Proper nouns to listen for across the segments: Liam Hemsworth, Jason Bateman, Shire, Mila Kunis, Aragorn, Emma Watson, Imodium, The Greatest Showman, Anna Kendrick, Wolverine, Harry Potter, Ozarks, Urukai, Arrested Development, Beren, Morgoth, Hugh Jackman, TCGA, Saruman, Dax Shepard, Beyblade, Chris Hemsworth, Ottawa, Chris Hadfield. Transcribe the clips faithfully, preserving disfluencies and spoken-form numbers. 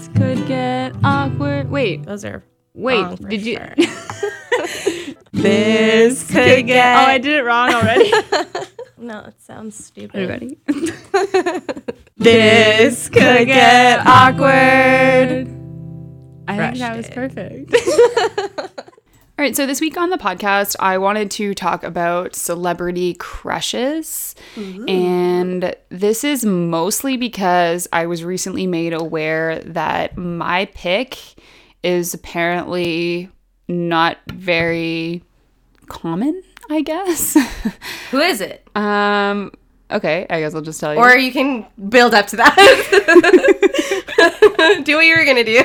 This could get awkward. Wait. Those are Wait, did you? Sure. This could get. Oh, I did it wrong already. No, it sounds stupid. Everybody. This could get awkward. I Rushed think that was it. Perfect. All right, so this week on the podcast, I wanted to talk about celebrity crushes. Ooh. And this is mostly because I was recently made aware that my pick is apparently not very common, I guess. Who is it? Um, okay, I guess I'll just tell you. Or you can build up to that. Do what you were going to do.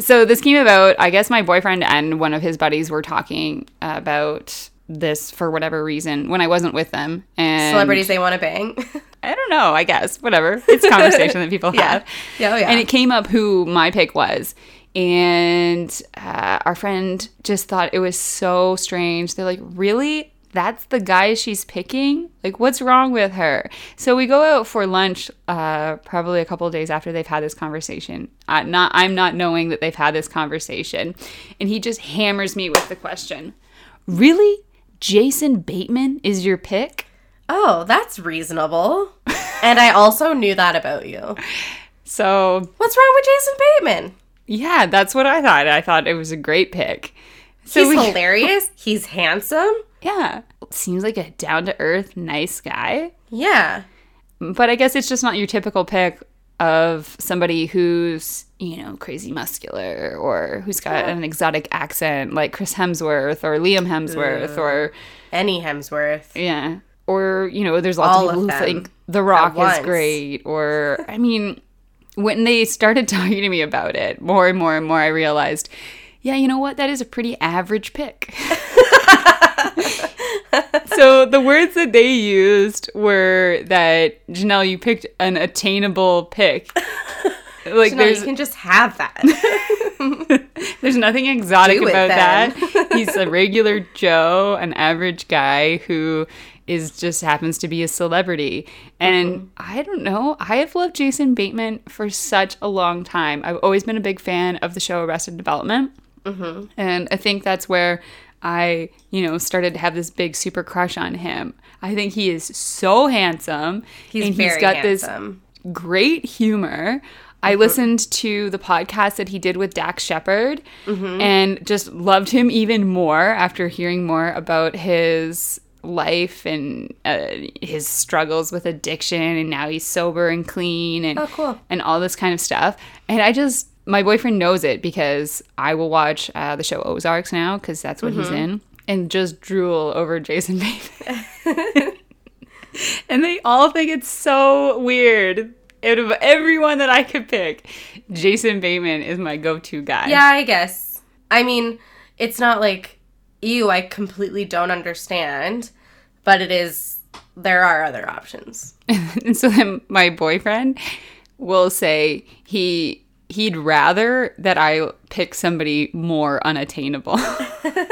So this came about, I guess my boyfriend and one of his buddies were talking about this for whatever reason when I wasn't with them. And celebrities they want to bang. I don't know, I guess. Whatever. It's a conversation that people yeah. have. Yeah, oh, yeah. And it came up who my pick was. And uh, our friend just thought it was so strange. They're like, really? That's the guy she's picking? Like, what's wrong with her? So we go out for lunch uh, probably a couple of days after they've had this conversation. Uh, not, I'm not knowing that they've had this conversation. And he just hammers me with the question. Really? Jason Bateman is your pick? Oh, that's reasonable. And I also knew that about you. So what's wrong with Jason Bateman? Yeah, that's what I thought. I thought it was a great pick. So he's we, hilarious. He's handsome. Yeah. Seems like a down-to-earth, nice guy. Yeah. But I guess it's just not your typical pick of somebody who's, you know, crazy muscular or who's got yeah. an exotic accent like Chris Hemsworth or Liam Hemsworth Ooh. Or... Any Hemsworth. Yeah. Or, you know, there's lots All of people of who think The Rock is great. Or, I mean... When they started talking to me about it, more and more and more, I realized, yeah, you know what? That is a pretty average pick. So the words that they used were that, Janelle, you picked an attainable pick. Like, Janelle, you can just have that. There's nothing exotic it, about then. That. He's a regular Joe, an average guy who... is just happens to be a celebrity. And mm-hmm. I don't know. I have loved Jason Bateman for such a long time. I've always been a big fan of the show Arrested Development. Mm-hmm. And I think that's where I, you know, started to have this big super crush on him. I think he is so handsome. He's and very he's got handsome. This great humor. I listened to the podcast that he did with Dax Shepard mm-hmm. and just loved him even more after hearing more about his... life and uh, his struggles with addiction, and now he's sober and clean and oh, cool. and all this kind of stuff. And I just, my boyfriend knows it because I will watch uh, the show Ozarks now because that's what mm-hmm. he's in, and just drool over Jason Bateman. And they all think it's so weird. Out of everyone that I could pick, Jason Bateman is my go-to guy. Yeah, I guess. I mean, it's not like ew, I completely don't understand, but it is, there are other options. And so then my boyfriend will say he, he'd rather that I pick somebody more unattainable. He's like,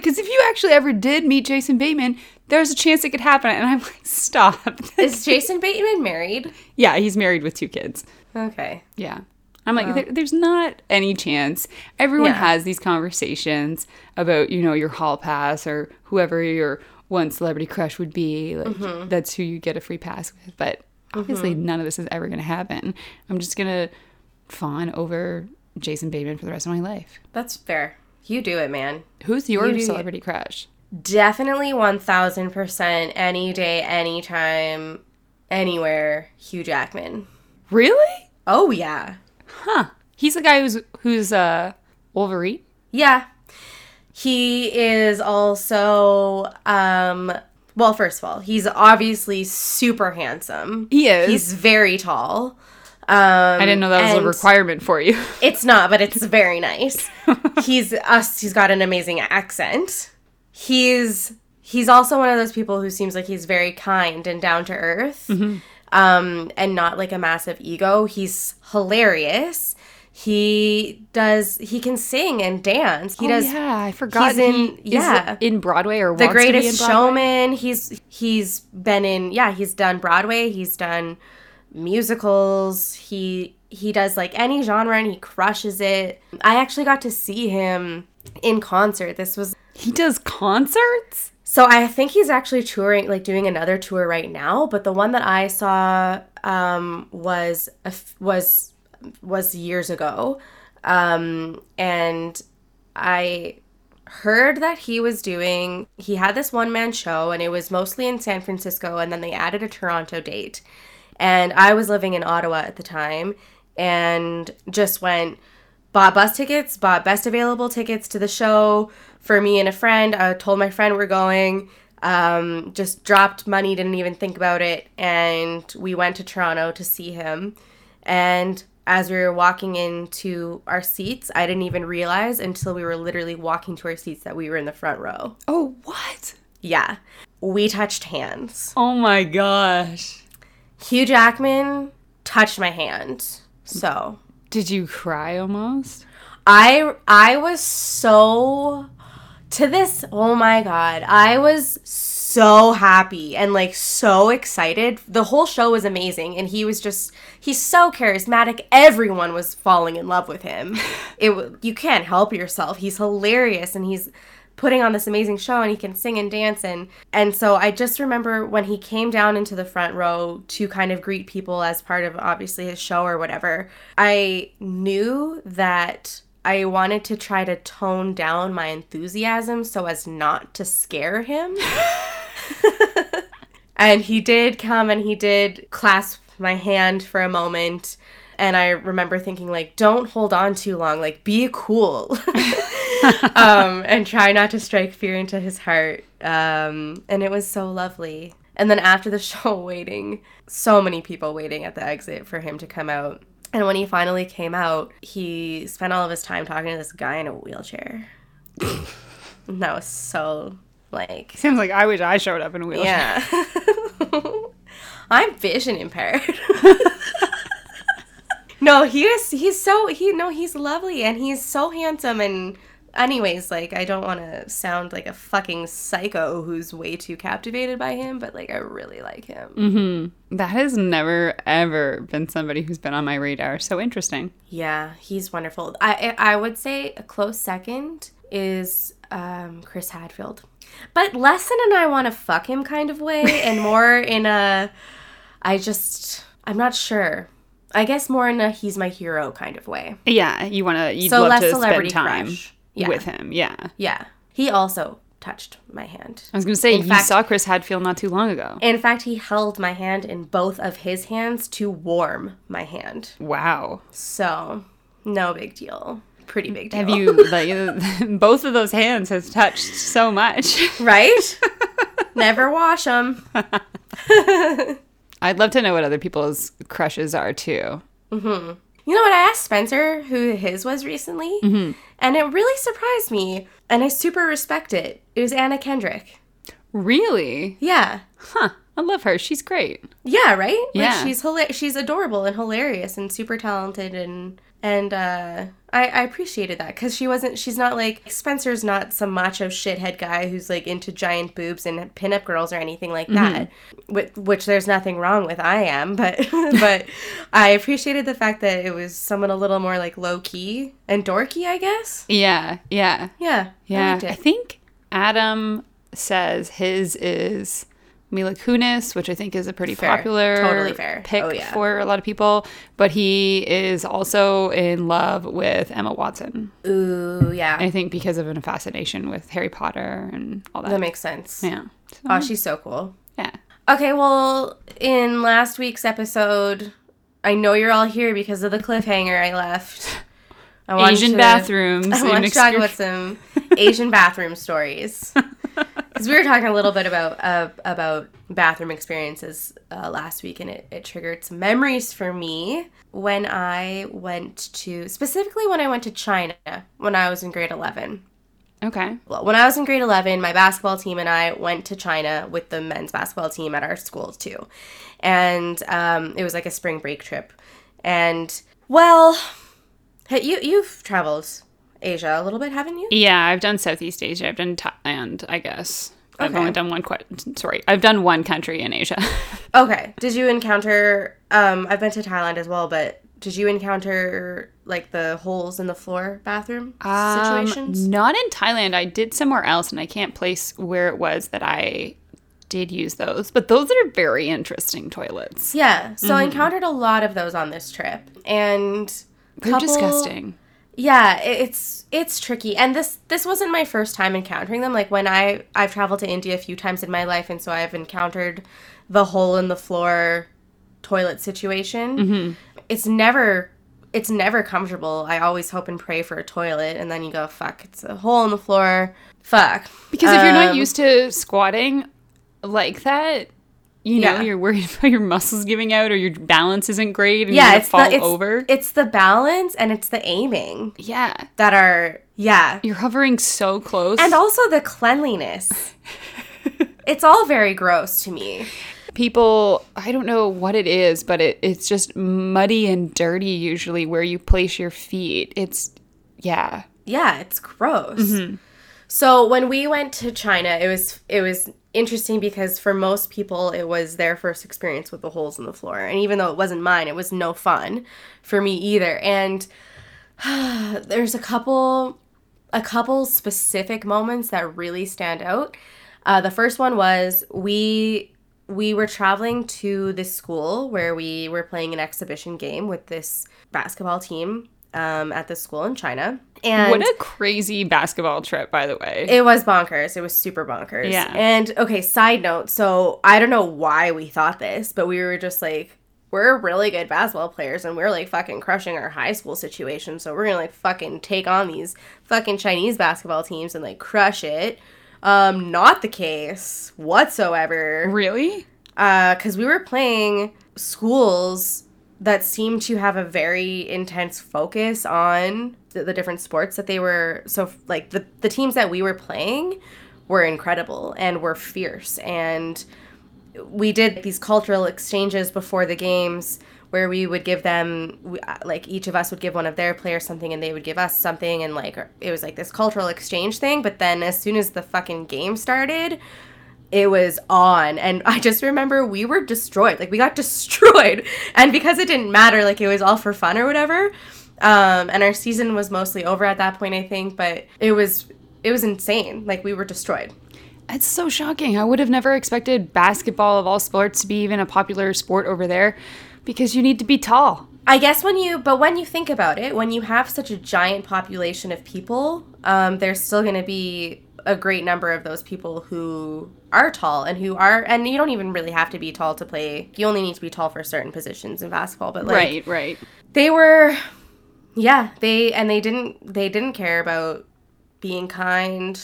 because if you actually ever did meet Jason Bateman, there's a chance it could happen. And I'm like, stop. Is Jason Bateman married? Yeah, he's married with two kids. Okay. Yeah. I'm like, wow. there, there's not any chance. Everyone yeah. has these conversations about, you know, your hall pass or whoever your one celebrity crush would be. Like, mm-hmm. that's who you get a free pass with. But obviously mm-hmm. none of this is ever going to happen. I'm just going to fawn over Jason Bateman for the rest of my life. That's fair. You do it, man. Who's your you celebrity it. crush? Definitely one thousand percent any day, anytime, anywhere, Hugh Jackman. Really? Oh, yeah. Huh. He's the guy who's who's uh, Wolverine? Yeah. He is also, um, well, first of all, he's obviously super handsome. He is. He's very tall. Um, I didn't know that was a requirement for you. It's not, but it's very nice. He's us. He's got an amazing accent. He's, he's also one of those people who seems like he's very kind and down to earth. Mm-hmm. Um, and not like a massive ego. He's hilarious. He does. He can sing and dance. He oh, does. Yeah, I forgot. He's in he yeah in Broadway or The Greatest Showman. He's he's been in. Yeah, he's done Broadway. He's done musicals. He he does like any genre and he crushes it. I actually got to see him in concert. This was He does concerts? So I think he's actually touring, like doing another tour right now, but the one that I saw um was was was years ago. Um and I heard that he was doing, he had this one-man show, and it was mostly in San Francisco, and then they added a Toronto date. And I was living in Ottawa at the time, and just went, bought bus tickets, bought best available tickets to the show for me and a friend. I told my friend we're going, um, just dropped money, didn't even think about it, and we went to Toronto to see him. And as we were walking into our seats, I didn't even realize until we were literally walking to our seats that we were in the front row. Oh, what? Yeah. We touched hands. Oh, my gosh. Hugh Jackman touched my hand. So. Did you cry almost? I, I was so, to this, oh, my God. I was so happy and, like, so excited. The whole show was amazing, and he was just, he's so charismatic. Everyone was falling in love with him. It You can't help yourself. He's hilarious, and he's putting on this amazing show, and he can sing and dance. And, and so I just remember when he came down into the front row to kind of greet people as part of, obviously, his show or whatever, I knew that I wanted to try to tone down my enthusiasm so as not to scare him. And he did come and he did clasp my hand for a moment. And I remember thinking, like, don't hold on too long. Like, be cool. um, and try not to strike fear into his heart. Um, and it was so lovely. And then after the show, waiting, so many people waiting at the exit for him to come out. And when he finally came out, he spent all of his time talking to this guy in a wheelchair. And that was so, like... Sounds like I wish I showed up in a wheelchair. Yeah. I'm vision impaired. No, he is... He's so... he No, he's lovely, and he's so handsome, and... Anyways, like, I don't want to sound like a fucking psycho who's way too captivated by him, but, like, I really like him. Mm-hmm. That has never, ever been somebody who's been on my radar. So interesting. Yeah, he's wonderful. I I would say a close second is um, Chris Hadfield. But less in an I want to fuck him kind of way, and more in a, I just, I'm not sure. I guess more in a he's my hero kind of way. Yeah, you want to, you'd so love to spend time. Crush. Yeah. With him, yeah. Yeah. He also touched my hand. I was going to say, in you fact, saw Chris Hadfield not too long ago. In fact, he held my hand in both of his hands to warm my hand. Wow. So, no big deal. Pretty big deal. Have you, like, both of those hands has touched so much. Right? Never wash them. I'd love to know what other people's crushes are, too. Mm-hmm. You know what? I asked Spencer who his was recently, mm-hmm. and it really surprised me, and I super respect it. It was Anna Kendrick. Really? Yeah. Huh. I love her. She's great. Yeah, right? Yeah. Like, she's hila- she's adorable and hilarious and super talented, and and uh, I, I appreciated that because she wasn't, she's not like, Spencer's not some macho shithead guy who's like into giant boobs and pinup girls or anything like that, mm-hmm. which, which there's nothing wrong with. I am, but but I appreciated the fact that it was someone a little more like low key and dorky, I guess. Yeah, yeah. Yeah. Yeah. I, I think Adam says his is Mila Kunis, which I think is a pretty fair, popular totally fair. pick oh, yeah. for a lot of people. But he is also in love with Emma Watson. Ooh, yeah. I think because of a fascination with Harry Potter and all that. That makes sense. Yeah. So, oh, she's so cool. Yeah. Okay, well, in last week's episode, I know you're all here because of the cliffhanger I left. I want Asian to, bathrooms. I want to talk about some Asian bathroom stories. Because we were talking a little bit about uh, about bathroom experiences uh, last week, and it, it triggered some memories for me when I went to, specifically when I went to China when I was in grade eleven. Okay. Well, when I was in grade eleven, my basketball team and I went to China with the men's basketball team at our school too. And um, it was like a spring break trip. And, well, you you've traveled Asia a little bit, haven't you? Yeah, I've done Southeast Asia. I've done Thailand, I guess. Okay. I've only done one. Qu- sorry, I've done one country in Asia. Okay. Did you encounter? Um, I've been to Thailand as well, but did you encounter like the holes in the floor bathroom um, situations? Not in Thailand. I did somewhere else, and I can't place where it was that I did use those. But those are very interesting toilets. Yeah. So mm-hmm. I encountered a lot of those on this trip, and they're couple- disgusting. Yeah, it's it's tricky. And this this wasn't my first time encountering them. Like, when I, I've traveled to India a few times in my life, and so I've encountered the hole-in-the-floor toilet situation. Mm-hmm. It's never it's never comfortable. I always hope and pray for a toilet, and then you go, fuck, it's a hole in the floor. Fuck. Because if um, you're not used to squatting like that, you know, yeah. you're worried about your muscles giving out or your balance isn't great and yeah, you're going to fall the, it's, over. It's the balance and it's the aiming. Yeah. That are, yeah. You're hovering so close. And also the cleanliness. It's all very gross to me. People, I don't know what it is, but it, it's just muddy and dirty usually where you place your feet. It's, yeah. Yeah, it's gross. Mm-hmm. So when we went to China, it was it was interesting because for most people, it was their first experience with the holes in the floor. And even though it wasn't mine, it was no fun for me either. And uh, there's a couple, a couple specific moments that really stand out. Uh, the first one was we we were traveling to this school where we were playing an exhibition game with this basketball team. Um, at this school in China. And what a crazy basketball trip, by the way. It was bonkers. It was super bonkers. Yeah. And, okay, side note. So, I don't know why we thought this, but we were just like, we're really good basketball players, and we're, like, fucking crushing our high school situation, so we're gonna, like, fucking take on these fucking Chinese basketball teams and, like, crush it. Um, not the case whatsoever. Really? Uh, 'cause we were playing schools that seemed to have a very intense focus on the, the different sports that they were. So, like, the, the teams that we were playing were incredible and were fierce. And we did these cultural exchanges before the games where we would give them, we, like, each of us would give one of their players something and they would give us something. And, like, it was, like, this cultural exchange thing. But then as soon as the fucking game started, it was on, and I just remember we were destroyed. Like, we got destroyed, and because it didn't matter, like, it was all for fun or whatever, um, and our season was mostly over at that point, I think, but it was, it was insane. Like, we were destroyed. It's so shocking. I would have never expected basketball of all sports to be even a popular sport over there, because you need to be tall. I guess when you, but when you think about it, when you have such a giant population of people, um, there's still going to be a great number of those people who are tall and who are, and you don't even really have to be tall to play. You only need to be tall for certain positions in basketball, but like, right, right. They were, yeah, they, and they didn't, they didn't care about being kind.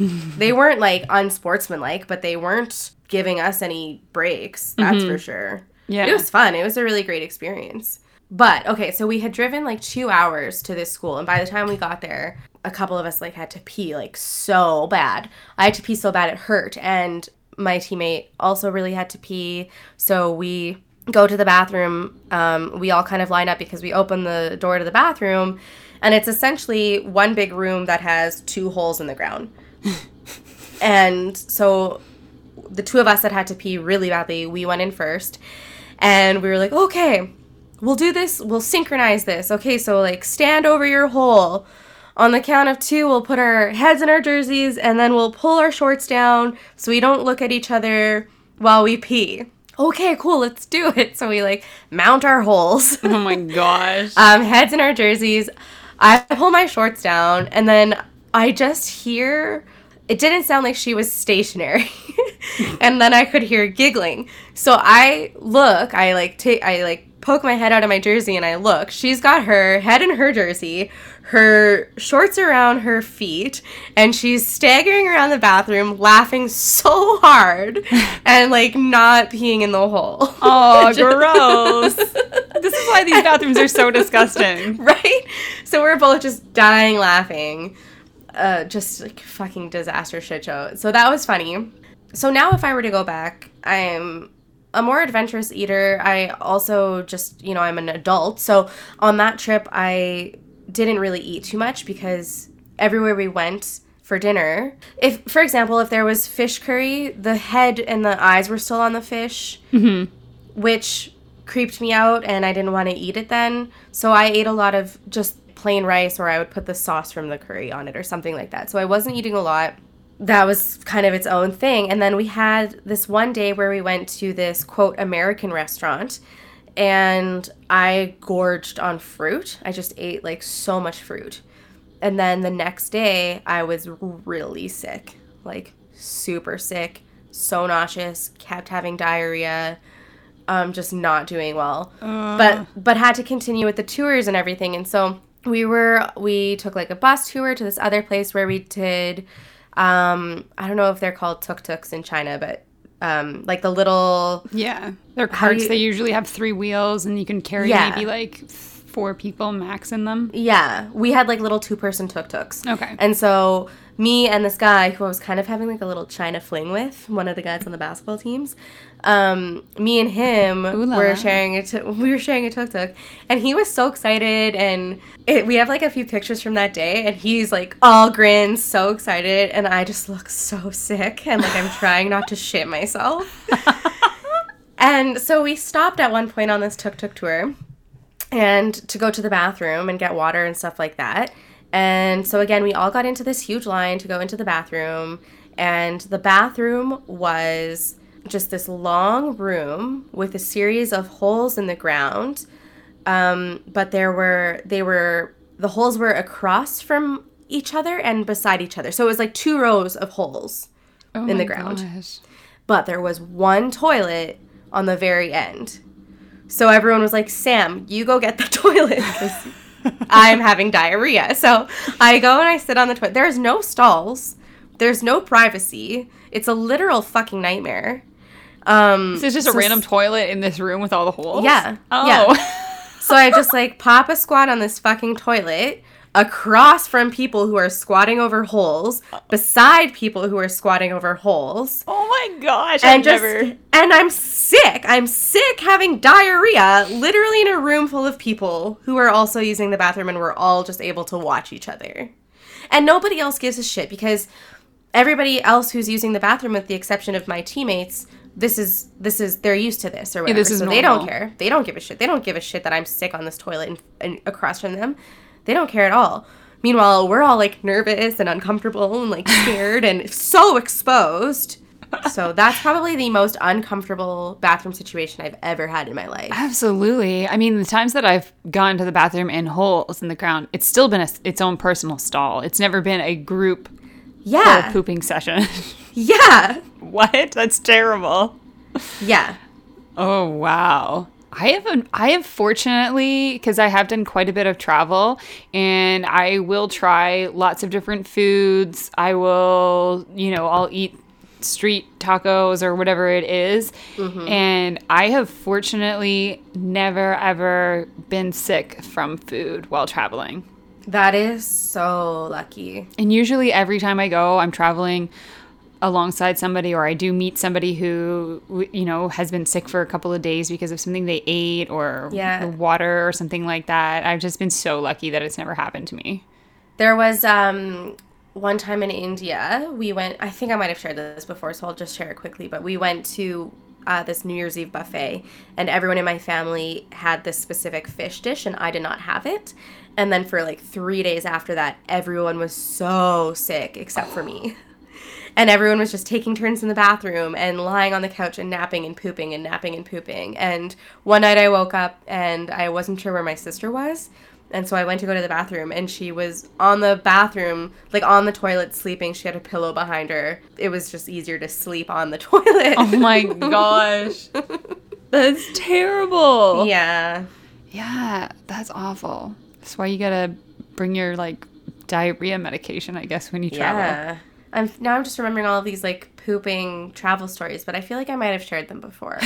They weren't like unsportsmanlike, but they weren't giving us any breaks. That's mm-hmm. for sure. Yeah. It was fun. It was a really great experience. But, okay, so we had driven, like, two hours to this school, and by the time we got there, a couple of us, like, had to pee, like, so bad. I had to pee so bad it hurt, and my teammate also really had to pee, so we go to the bathroom. Um, we all kind of line up because we open the door to the bathroom, and it's essentially one big room that has two holes in the ground. And so the two of us that had to pee really badly, we went in first, and we were like, okay, we'll do this. We'll synchronize this. Okay, so, like, stand over your hole. On the count of two, we'll put our heads in our jerseys, and then we'll pull our shorts down so we don't look at each other while we pee. Okay, cool. Let's do it. So we, like, mount our holes. Oh, my gosh. um, heads in our jerseys. I pull my shorts down, and then I just hear... It didn't sound like she was stationary. And then I could hear giggling. So I look. I, like, take... I, like... poke my head out of my jersey, and I look. She's got her head in her jersey, her shorts around her feet, and she's staggering around the bathroom laughing so hard and, like, not peeing in the hole. Oh, gross. This is why these bathrooms are so disgusting. Right? So we're both just dying laughing. Uh, just, like, fucking disaster shit show. So that was funny. So now if I were to go back, I am... a more adventurous eater. I also just, you know, I'm an adult. So on that trip, I didn't really eat too much because everywhere we went for dinner. If, for example, if there was fish curry, the head and the eyes were still on the fish, mm-hmm. which creeped me out, and I didn't want to eat it then. So I ate a lot of just plain rice, or I would put the sauce from the curry on it or something like that. So I wasn't eating a lot. That was kind of its own thing. And then we had this one day where we went to this, quote, American restaurant, and I gorged on fruit. I just ate, like, so much fruit. And then the next day, I was really sick, like, super sick, so nauseous, kept having diarrhea, um, just not doing well. Uh. But but had to continue with the tours and everything. And so we were, we took, like, a bus tour to this other place where we did... Um, I don't know if they're called tuk-tuks in China, but um, like the little... Yeah, they're carts. You, they usually have three wheels, and you can carry yeah. maybe like four people max in them. Yeah, we had like little two-person tuk-tuks. Okay. And so me and this guy, who I was kind of having like a little China fling with, one of the guys on the basketball teams, um, me and him were sharing, a t- we were sharing a tuk-tuk, and he was so excited, and it, we have like a few pictures from that day, and he's like all grins, so excited, and I just look so sick, and like I'm trying not to shit myself. And so we stopped at one point on this tuk-tuk tour, and to go to the bathroom and get water and stuff like that. And so again, we all got into this huge line to go into the bathroom, and the bathroom was just this long room with a series of holes in the ground. Um, but there were, they were, the holes were across from each other and beside each other. So it was like two rows of holes oh in the ground. Gosh. But there was one toilet on the very end. So everyone was like, Sam, you go get the toilet, 'cause I'm having diarrhea. So I go and I sit on the toilet. There's no stalls. There's no privacy. It's a literal fucking nightmare. Um, so it's just so a random s- toilet in this room with all the holes? Yeah. Oh. Yeah. So I just, like, pop a squat on this fucking toilet across from people who are squatting over holes, beside people who are squatting over holes. Oh, my gosh. And, just, never... and I'm sick. I'm sick having diarrhea literally in a room full of people who are also using the bathroom, and we're all just able to watch each other. And nobody else gives a shit, because everybody else who's using the bathroom, with the exception of my teammates, this is, this is, they're used to this or whatever. Yeah, this is so normal. They don't care. They don't give a shit. They don't give a shit that I'm sick on this toilet and, and across from them. They don't care at all. Meanwhile, we're all, like, nervous and uncomfortable and, like, scared and so exposed. So that's probably the most uncomfortable bathroom situation I've ever had in my life. Absolutely. I mean, the times that I've gone to the bathroom in holes in the ground, it's still been a, its own personal stall. It's never been a group yeah. whole pooping session. Yeah. What? That's terrible. Yeah. Oh, wow. I have, an, I have fortunately, because I have done quite a bit of travel, and I will try lots of different foods. I will, you know, I'll eat street tacos or whatever it is. Mm-hmm. And I have fortunately never, ever been sick from food while traveling. That is so lucky. And usually every time I go, I'm traveling alongside somebody, or I do meet somebody who, you know, has been sick for a couple of days because of something they ate or yeah. water or something like that. I've just been so lucky that it's never happened to me. There was um, one time in India, we went, I think I might have shared this before, so I'll just share it quickly, but we went to uh, this New Year's Eve buffet, and everyone in my family had this specific fish dish, and I did not have it. And then for like three days after that, everyone was so sick except for me. And everyone was just taking turns in the bathroom and lying on the couch and napping and pooping and napping and pooping. And one night I woke up and I wasn't sure where my sister was. And so I went to go to the bathroom, and she was on the bathroom, like on the toilet sleeping. She had a pillow behind her. It was just easier to sleep on the toilet. Oh my gosh. That's terrible. Yeah. Yeah, that's awful. That's why you gotta bring your like diarrhea medication, I guess, when you travel. Yeah. I'm, now I'm just remembering all of these, like, pooping travel stories, but I feel like I might have shared them before.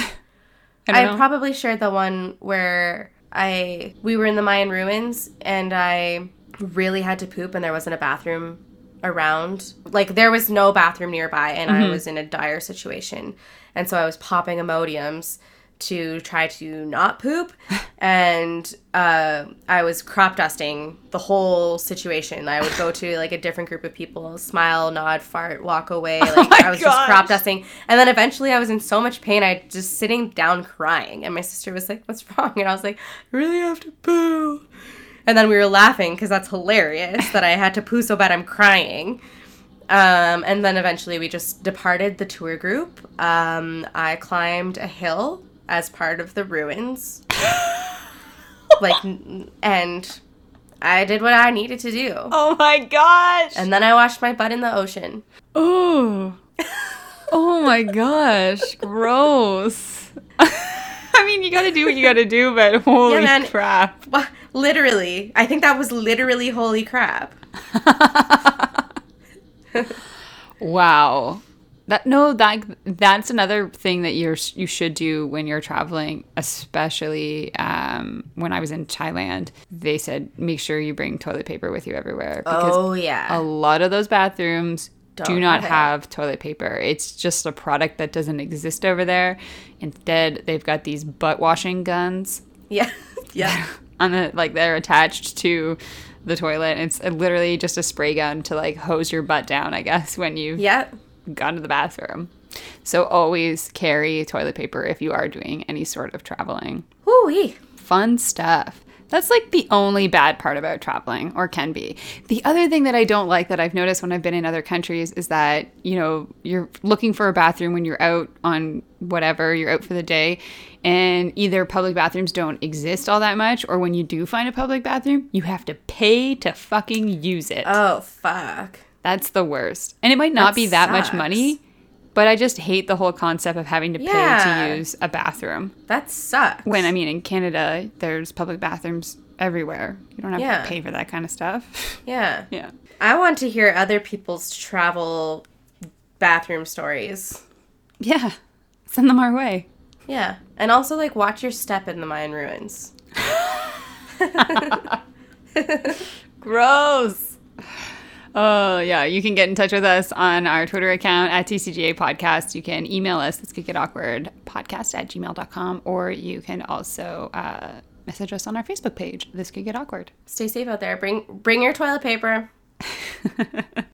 I, I probably shared the one where I we were in the Mayan ruins, and I really had to poop, and there wasn't a bathroom around. Like, there was no bathroom nearby, and mm-hmm. I was in a dire situation. And so I was popping Imodiums to try to not poop, and uh, I was crop dusting the whole situation. I would go to like a different group of people, smile, nod, fart, walk away. Like oh I was gosh. just crop dusting, and then eventually I was in so much pain, I just sitting down crying, and my sister was like, "What's wrong?" And I was like, "I really have to poo." And then we were laughing because that's hilarious that I had to poo so bad I'm crying. Um, and then eventually we just departed the tour group. Um, I climbed a hill as part of the ruins. like, and I did what I needed to do. Oh my gosh! And then I washed my butt in the ocean. Ooh. Oh my gosh. Gross. I mean, you gotta do what you gotta do, but holy yeah, man. crap. Literally. I think that was literally holy crap. Wow, that no, that that's another thing that you're you should do when you're traveling, especially um, when I was in Thailand. They said make sure you bring toilet paper with you everywhere. Because oh yeah, a lot of those bathrooms Don't do not have it. toilet paper. It's just a product that doesn't exist over there. Instead, they've got these butt washing guns. Yeah, yeah, on the, like they're attached to the toilet. It's literally just a spray gun to like hose your butt down, I guess, when you've yep. gone to the bathroom. So always carry toilet paper if you are doing any sort of traveling. Woo-wee. Fun stuff. That's like the only bad part about traveling, or can be. The other thing that I don't like that I've noticed when I've been in other countries is that, you know, you're looking for a bathroom when you're out on whatever, you're out for the day, and either public bathrooms don't exist all that much, or when you do find a public bathroom, you have to pay to fucking use it. Oh, fuck. That's the worst. And it might not that be that sucks. much money, but I just hate the whole concept of having to pay yeah. to use a bathroom. That sucks. When, I mean, in Canada, there's public bathrooms everywhere. You don't have yeah. to pay for that kind of stuff. Yeah. Yeah. I want to hear other people's travel bathroom stories. Yeah. Send them our way. Yeah. And also, like, watch your step in the Mayan ruins. Gross. Oh, yeah. You can get in touch with us on our Twitter account at T C G A Podcast. You can email us. Let's get awkward podcast at gmail dot com. Or you can also uh, message us on our Facebook page. This could get awkward. Stay safe out there. Bring bring your toilet paper.